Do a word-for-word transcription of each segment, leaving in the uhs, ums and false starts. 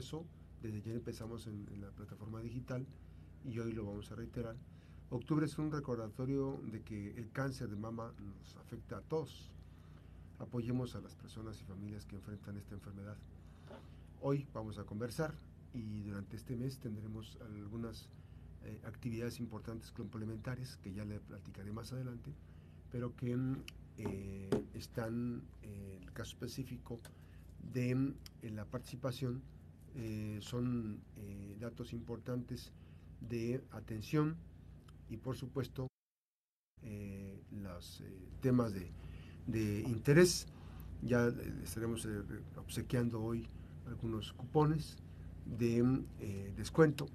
empezó, desde ayer empezamos en, en la plataforma digital y hoy lo vamos a reiterar. Octubre es un recordatorio de que el cáncer de mama nos afecta a todos. Apoyemos a las personas y familias que enfrentan esta enfermedad. Hoy vamos a conversar y durante este mes tendremos algunas eh, actividades importantes complementarias que ya le platicaré más adelante, pero que eh, están eh, en el caso específico de en la participación. Eh, son eh, datos importantes de atención y por supuesto eh, los eh, temas de, de interés. Ya estaremos eh, obsequiando hoy algunos cupones de eh, descuento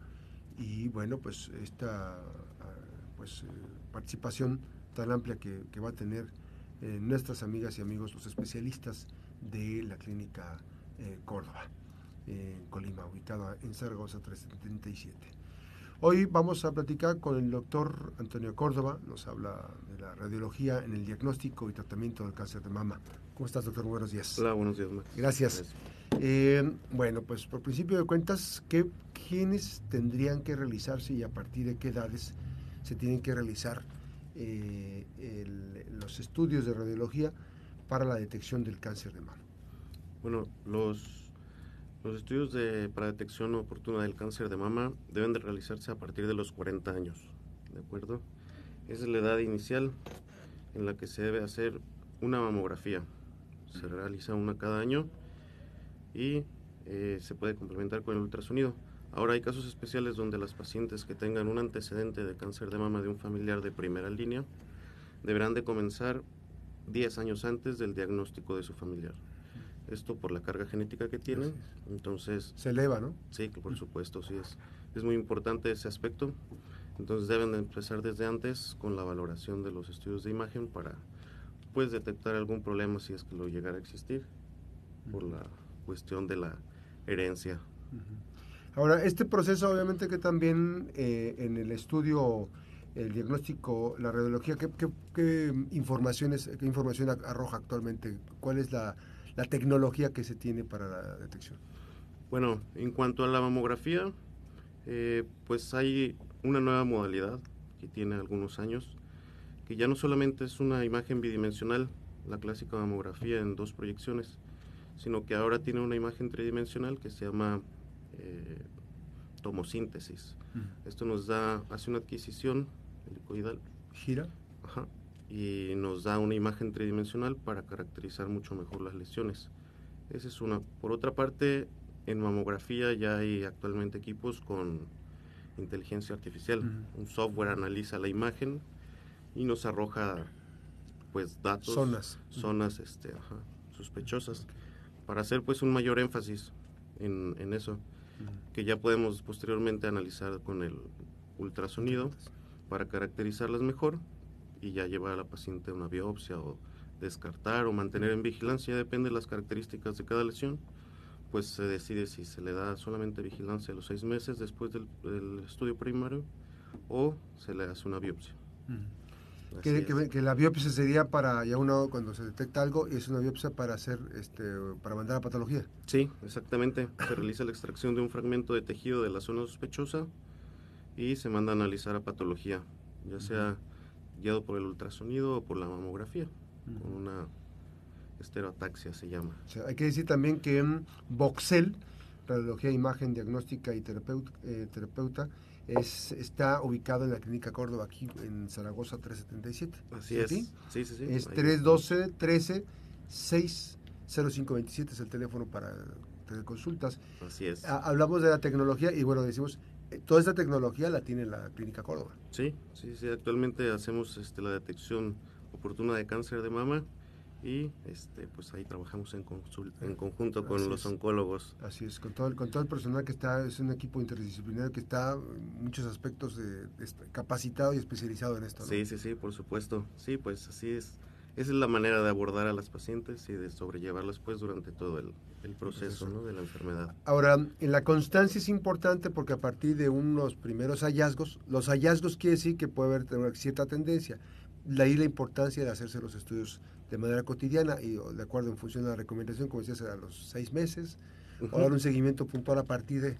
y bueno, pues esta pues, eh, participación tan amplia que, que va a tener eh, nuestras amigas y amigos, los especialistas de la Clínica eh, Córdoba, eh, en Colima, ubicada en Zaragoza trescientos setenta y siete. Hoy vamos a platicar con el doctor Antonio Córdoba, nos habla de la radiología en el diagnóstico y tratamiento del cáncer de mama. ¿Cómo estás, doctor? Buenos días. Hola, buenos días, Max. Gracias. Gracias. Eh, bueno, pues por principio de cuentas, ¿qué, ¿quiénes tendrían que realizarse y a partir de qué edades se tienen que realizar eh, el, los estudios de radiología para la detección del cáncer de mama? Bueno, los... Los estudios de, para detección oportuna del cáncer de mama deben de realizarse a partir de los cuarenta años, ¿de acuerdo? Esa es la edad inicial en la que se debe hacer una mamografía. Se realiza una cada año y eh, se puede complementar con el ultrasonido. Ahora hay casos especiales donde las pacientes que tengan un antecedente de cáncer de mama de un familiar de primera línea deberán de comenzar diez años antes del diagnóstico de su familiar. Esto por la carga genética que tienen, entonces... Se eleva, ¿no? Sí, por supuesto, sí, es, es muy importante ese aspecto. Entonces deben de empezar desde antes con la valoración de los estudios de imagen para, pues, detectar algún problema si es que lo llegara a existir por la cuestión de la herencia. Ahora, este proceso obviamente que también eh, en el estudio, el diagnóstico, la radiología, ¿qué, qué, qué, informaciones, qué información arroja actualmente? ¿Cuál es la... la tecnología que se tiene para la detección? Bueno, en cuanto a la mamografía, eh, pues hay una nueva modalidad que tiene algunos años, que ya no solamente es una imagen bidimensional, la clásica mamografía en dos proyecciones, sino que ahora tiene una imagen tridimensional que se llama eh, tomosíntesis. Mm. Esto nos da, hace una adquisición helicoidal. ¿Gira? Ajá. Y nos da una imagen tridimensional para caracterizar mucho mejor las lesiones. Esa es una. Por otra parte, en mamografía ya hay actualmente equipos con inteligencia artificial. Uh-huh. Un software analiza la imagen y nos arroja, pues, datos, zonas, zonas este, ajá, sospechosas, okay, para hacer, pues, un mayor énfasis en, en eso, uh-huh, que ya podemos posteriormente analizar con el ultrasonido para caracterizarlas mejor y ya llevar a la paciente a una biopsia o descartar o mantener en vigilancia, depende de las características de cada lesión, pues se decide si se le da solamente vigilancia a los seis meses después del, del estudio primario o se le hace una biopsia. Mm. Que, que, que la biopsia sería para, ya uno cuando se detecta algo, es una biopsia para hacer, este, para mandar a patología. Sí, exactamente, se realiza la extracción de un fragmento de tejido de la zona sospechosa y se manda a analizar a patología, ya sea guiado por el ultrasonido o por la mamografía, uh-huh, con una estereotaxia se llama. O sea, hay que decir también que um, Voxel, Radiología, Imagen, Diagnóstica y terapeuta, eh, terapeuta es, está ubicado en la Clínica Córdoba, aquí en Zaragoza trescientos setenta y siete. Así es. ¿Sí? Sí, sí, sí. Es trescientos doce, trece, seis, cero cinco veintisiete, es el teléfono para teleconsultas. Así es. Ha, hablamos de la tecnología y bueno, decimos... Toda esta tecnología la tiene la Clínica Córdoba. Sí, sí, sí. Actualmente hacemos este, la detección oportuna de cáncer de mama y este, pues ahí trabajamos en, consulta, en conjunto con así los es, oncólogos. Así es, con todo el, con todo el personal que está, es un equipo interdisciplinario que está en muchos aspectos de, es, capacitado y especializado en esto, ¿no? Sí, sí, sí, por supuesto. Sí, pues así es. Esa es la manera de abordar a las pacientes y de sobrellevarlas, pues, durante todo el, el proceso, ¿no?, de la enfermedad. Ahora, en la constancia es importante porque a partir de unos primeros hallazgos, los hallazgos quiere decir que puede haber tener cierta tendencia. De ahí la importancia de hacerse los estudios de manera cotidiana y de acuerdo en función de la recomendación, como decías, a los seis meses uh-huh. o dar un seguimiento puntual a partir de...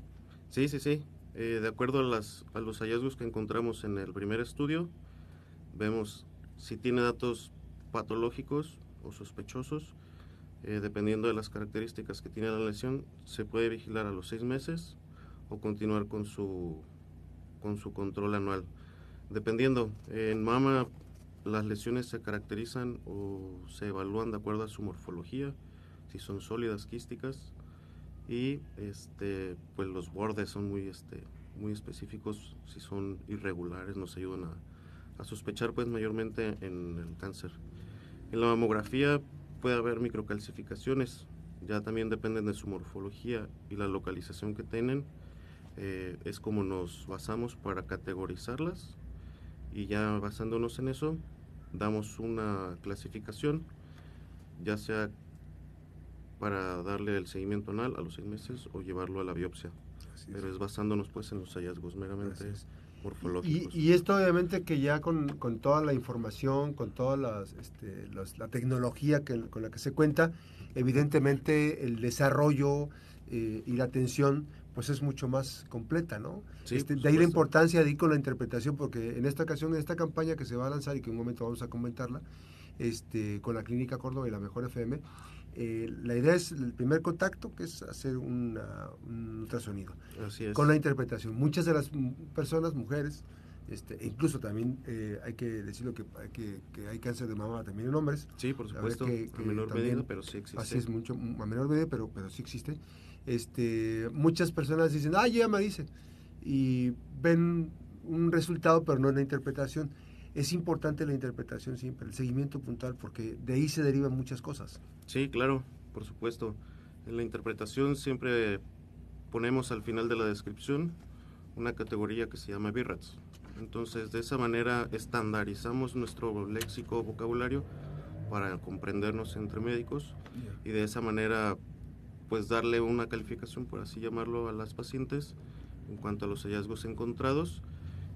Sí, sí, sí. Eh, de acuerdo a, las, a los hallazgos que encontramos en el primer estudio, vemos si tiene datos patológicos o sospechosos. Eh, dependiendo de las características que tiene la lesión, se puede vigilar a los seis meses o continuar con su, con su control anual. Dependiendo, eh, en mama las lesiones se caracterizan o se evalúan de acuerdo a su morfología, si son sólidas, quísticas, y este, pues los bordes son muy, este, muy específicos, si son irregulares nos ayudan a, a sospechar pues mayormente en el cáncer. En la mamografía puede haber microcalcificaciones, ya también dependen de su morfología y la localización que tienen, eh, es como nos basamos para categorizarlas, y ya basándonos en eso damos una clasificación, ya sea para darle el seguimiento anal a los seis meses o llevarlo a la biopsia. Así es. Pero es basándonos pues en los hallazgos meramente morfológicos. Y, y esto obviamente que ya con, con toda la información, con toda las, este, las, la tecnología que, con la que se cuenta, evidentemente el desarrollo eh, y la atención pues es mucho más completa, ¿no? Sí, este, de ahí la importancia de ir con la interpretación, porque en esta ocasión, en esta campaña que se va a lanzar y que en un momento vamos a comentarla, este, con la Clínica Córdoba y la Mejor F M, Eh, la idea es el primer contacto, que es hacer una, un ultrasonido. Así es. Con la interpretación. Muchas de las personas, mujeres, este, incluso también eh, hay que decirlo que, que, que hay cáncer de mama también en hombres. Sí, por supuesto, que, que a menor también, medida, pero sí existe. Así es, mucho, a menor medida, pero, pero sí existe. Este, muchas personas dicen, ah, ya me dice, y ven un resultado, pero no en la interpretación. Es importante la interpretación siempre, el seguimiento puntual, porque de ahí se derivan muchas cosas. Sí, claro, por supuesto. En la interpretación siempre ponemos al final de la descripción una categoría que se llama BIRADS. Entonces, de esa manera estandarizamos nuestro léxico vocabulario para comprendernos entre médicos y de esa manera, pues, darle una calificación, por así llamarlo, a las pacientes en cuanto a los hallazgos encontrados.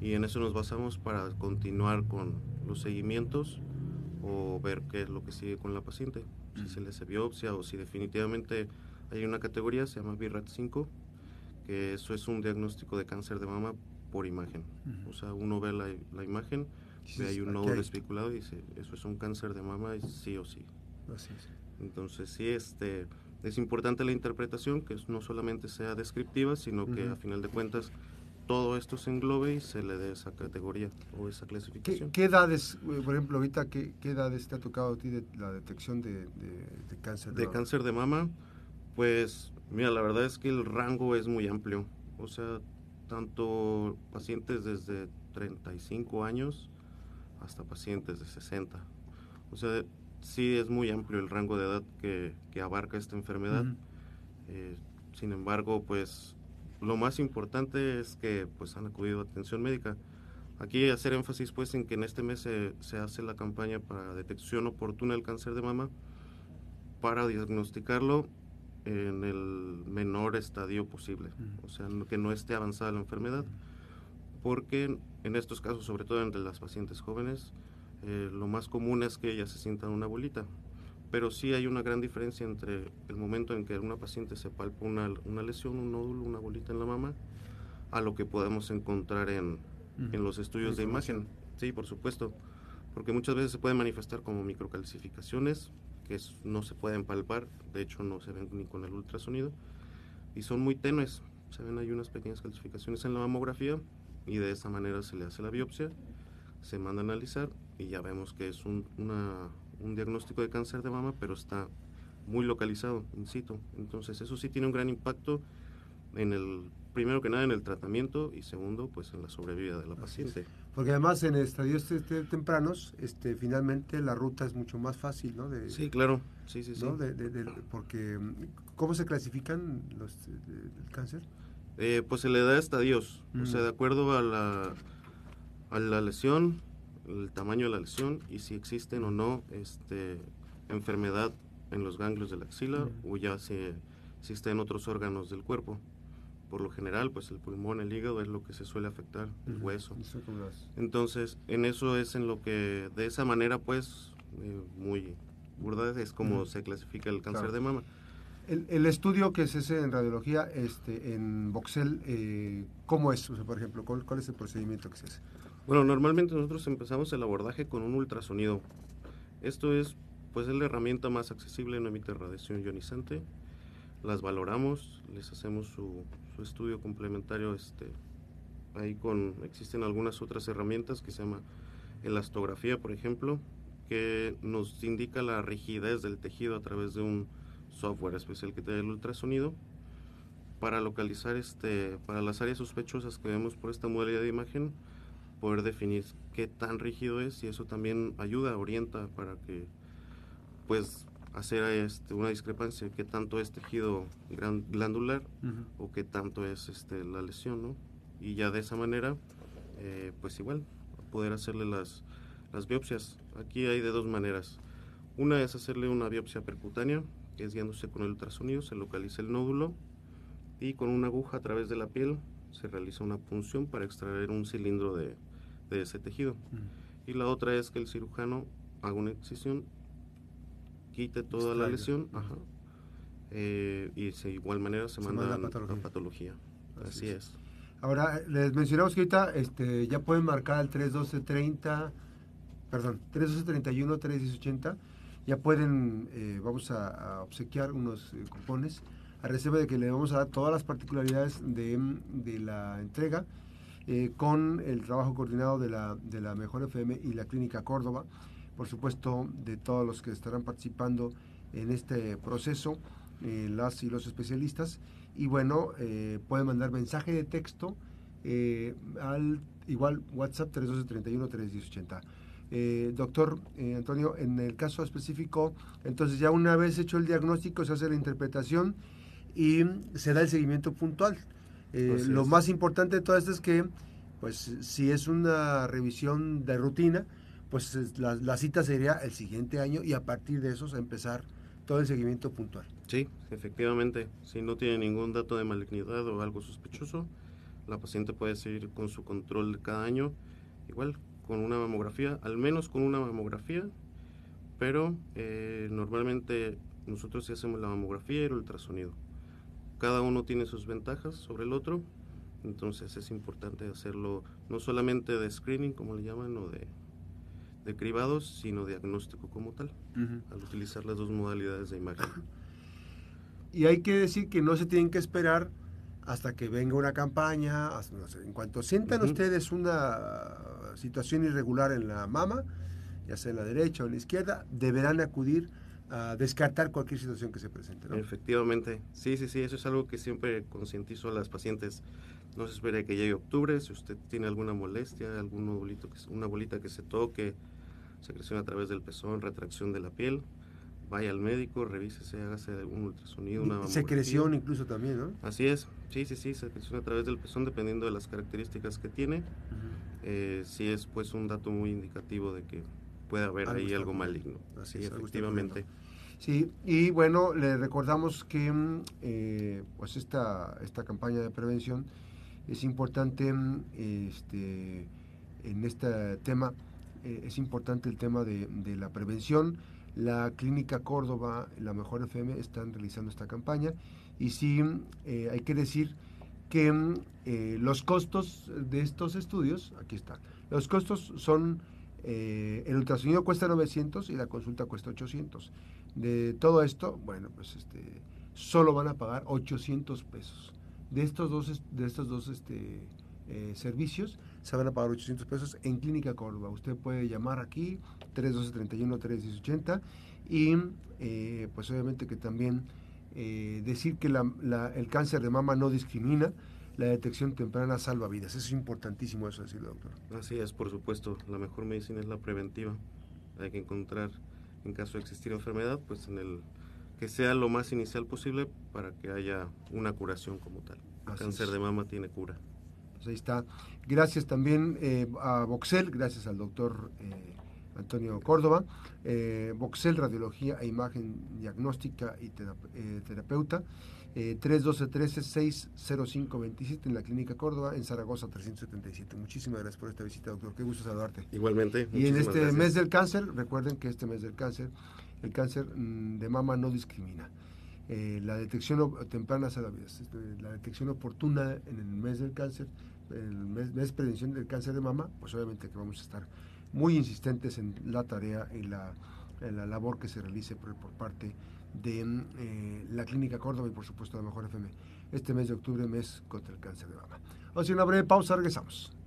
Y en eso nos basamos para continuar con los seguimientos o ver qué es lo que sigue con la paciente, si se le hace biopsia o si definitivamente hay una categoría, se llama BIRADS cinco, que eso es un diagnóstico de cáncer de mama por imagen. Uh-huh. O sea, uno ve la, la imagen, ve ahí un nódulo especulado y dice, eso es un cáncer de mama y sí o sí. Así es. Entonces sí, este, es importante la interpretación, que no solamente sea descriptiva, sino que uh-huh. a final de cuentas todo esto se englobe y se le dé esa categoría o esa clasificación. ¿Qué, qué edades, por ejemplo, ahorita, qué, qué edades te ha tocado a ti de la detección de, de, de cáncer de, de mama? De cáncer de mama, pues, mira, la verdad es que el rango es muy amplio. O sea, tanto pacientes desde treinta y cinco años hasta pacientes de sesenta. O sea, sí es muy amplio el rango de edad que, que abarca esta enfermedad. Uh-huh. Eh, sin embargo, pues... lo más importante es que pues han acudido a atención médica. Aquí hacer énfasis pues en que en este mes se, se hace la campaña para detección oportuna del cáncer de mama para diagnosticarlo en el menor estadio posible, uh-huh. o sea, que no esté avanzada la enfermedad, porque en estos casos, sobre todo entre las pacientes jóvenes, eh, lo más común es que ellas se sientan una bolita, pero sí hay una gran diferencia entre el momento en que una paciente se palpa una, una lesión, un nódulo, una bolita en la mama, a lo que podemos encontrar en, uh-huh. en los estudios de imagen. Sí, por supuesto, porque muchas veces se pueden manifestar como microcalcificaciones, que es, no se pueden palpar, de hecho no se ven ni con el ultrasonido, y son muy tenues, se ven ahí unas pequeñas calcificaciones en la mamografía, y de esa manera se le hace la biopsia, se manda a analizar, y ya vemos que es un, una... un diagnóstico de cáncer de mama, pero está muy localizado, in situ. Entonces, eso sí tiene un gran impacto en el, primero que nada, en el tratamiento y segundo, pues en la sobrevida de la paciente. Porque además en estadios este, tempranos, este, finalmente la ruta es mucho más fácil, ¿no? De, sí, claro. Sí, sí, sí. ¿no? De, de, de, porque, ¿cómo se clasifican los del cáncer? Eh, pues se le da estadios, mm. o sea, de acuerdo a la, a la lesión, el tamaño de la lesión y si existen o no este, enfermedad en los ganglios de la axila uh-huh. o ya si existen en otros órganos del cuerpo. Por lo general, pues el pulmón, el hígado es lo que se suele afectar, uh-huh. el hueso. Entonces, en eso es en lo que, de esa manera, pues, eh, muy burda, es como uh-huh. se clasifica el cáncer claro. de mama. El, el estudio que se hace en radiología, este, en Voxel, eh, ¿cómo es? O sea, por ejemplo, ¿cuál, ¿cuál es el procedimiento que se hace? Bueno, normalmente nosotros empezamos el abordaje con un ultrasonido. Esto es, pues, es la herramienta más accesible, no emite radiación ionizante. Las valoramos, les hacemos su, su estudio complementario. Este, ahí con existen algunas otras herramientas que se llama elastografía, por ejemplo, que nos indica la rigidez del tejido a través de un software especial que te da el ultrasonido para localizar este para las áreas sospechosas que vemos por esta modalidad de imagen, poder definir qué tan rígido es, y eso también ayuda, orienta para que pues hacer este, una discrepancia, qué tanto es tejido glandular uh-huh. o qué tanto es este la lesión, ¿no? Y ya de esa manera eh, pues igual poder hacerle las, las biopsias. Aquí hay de dos maneras. Una es hacerle una biopsia percutánea, que es guiándose con el ultrasonido, se localiza el nódulo y con una aguja a través de la piel se realiza una punción para extraer un cilindro de, de ese tejido. Mm. Y la otra es que el cirujano haga una excisión, quite toda Extraiga. la lesión ajá, eh, y de igual manera se, se manda, manda a patología. La patología. Así, Así es. es. Ahora, les mencionamos que ahorita este, ya pueden marcar al tres doce treinta, perdón, tres doce treinta y uno, treinta y seis ochenta. Ya pueden, eh, vamos a, a obsequiar unos eh, cupones a reserva de que le vamos a dar todas las particularidades de, de la entrega eh, con el trabajo coordinado de la, de la Mejor F M y la Clínica Córdoba, por supuesto de todos los que estarán participando en este proceso, eh, las y los especialistas. Y bueno, eh, pueden mandar mensaje de texto eh, al igual WhatsApp tres doce treinta y uno, treinta y seis ochenta. Eh, doctor eh, Antonio, en el caso específico, entonces ya una vez hecho el diagnóstico se hace la interpretación y se da el seguimiento puntual. Eh, lo más importante de todo esto es que, pues, si es una revisión de rutina, pues la, la cita sería el siguiente año y a partir de eso se empezar todo el seguimiento puntual. Sí, efectivamente, si no tiene ningún dato de malignidad o algo sospechoso, la paciente puede seguir con su control de cada año, igual con una mamografía, al menos con una mamografía, pero eh, normalmente nosotros sí hacemos la mamografía y el ultrasonido. Cada uno tiene sus ventajas sobre el otro, entonces es importante hacerlo no solamente de screening, como le llaman, o de, de cribados, sino diagnóstico como tal, uh-huh. al utilizar las dos modalidades de imagen. Y hay que decir que no se tienen que esperar hasta que venga una campaña, hasta, no sé, en cuanto sientan uh-huh. ustedes una situación irregular en la mama, ya sea en la derecha o en la izquierda, deberán acudir a descartar cualquier situación que se presente, ¿no? Efectivamente, sí, sí, sí, eso es algo que siempre concientizo a las pacientes. No se espere que llegue octubre, si usted tiene alguna molestia, algún nodulito, una bolita que se toque, secreción a través del pezón, retracción de la piel, vaya al médico, revísese, hágase un ultrasonido, una mamografía. Secreción incluso también, ¿no? Así es, sí, sí, sí, secreción a través del pezón dependiendo de las características que tiene. Uh-huh. Eh, sí es pues un dato muy indicativo de que puede haber ahí algo maligno. Así es, efectivamente. Sí, y bueno, le recordamos que eh, pues esta, esta campaña de prevención es importante, este, en este tema, eh, es importante el tema de, de la prevención. La Clínica Córdoba, la Mejor F M, están realizando esta campaña y sí, eh, hay que decir que eh, los costos de estos estudios, aquí está, los costos son, eh, el ultrasonido cuesta novecientos y la consulta cuesta ochocientos. De todo esto, bueno, pues este, solo van a pagar ochocientos pesos. De estos dos, de estos dos este, eh, servicios, se van a pagar ochocientos pesos en Clínica Córdoba. Usted puede llamar aquí, tres doce treinta y uno, treinta y seis ochenta, y eh, pues obviamente que también... Eh, decir que la, la, el cáncer de mama no discrimina, la detección temprana salva vidas. Eso es importantísimo, eso decirlo, doctor. Así es, por supuesto, la mejor medicina es la preventiva. Hay que encontrar, en caso de existir enfermedad, pues en el que sea lo más inicial posible para que haya una curación como tal. El Así cáncer es. de mama tiene cura. Pues ahí está. Gracias también eh, a Voxel, gracias al doctor eh, Antonio Córdoba, eh, Voxel, Radiología e Imagen Diagnóstica y Terapeuta, eh, tres doce trece, seis cero cinco veintisiete en la Clínica Córdoba, en Zaragoza trescientos setenta y siete. Muchísimas gracias por esta visita, doctor. Qué gusto saludarte. Igualmente. Y en este gracias. mes del cáncer, recuerden que este mes del cáncer, el cáncer de mama no discrimina. eh, la detección temprana, la detección oportuna en el mes del cáncer, en el mes, mes prevención del cáncer de mama, pues obviamente que vamos a estar muy insistentes en la tarea y la, en la labor que se realice por, por parte de eh, la Clínica Córdoba y por supuesto la Mejor F M, este mes de octubre, mes contra el cáncer de mama. Vamos a hacer una breve pausa, regresamos.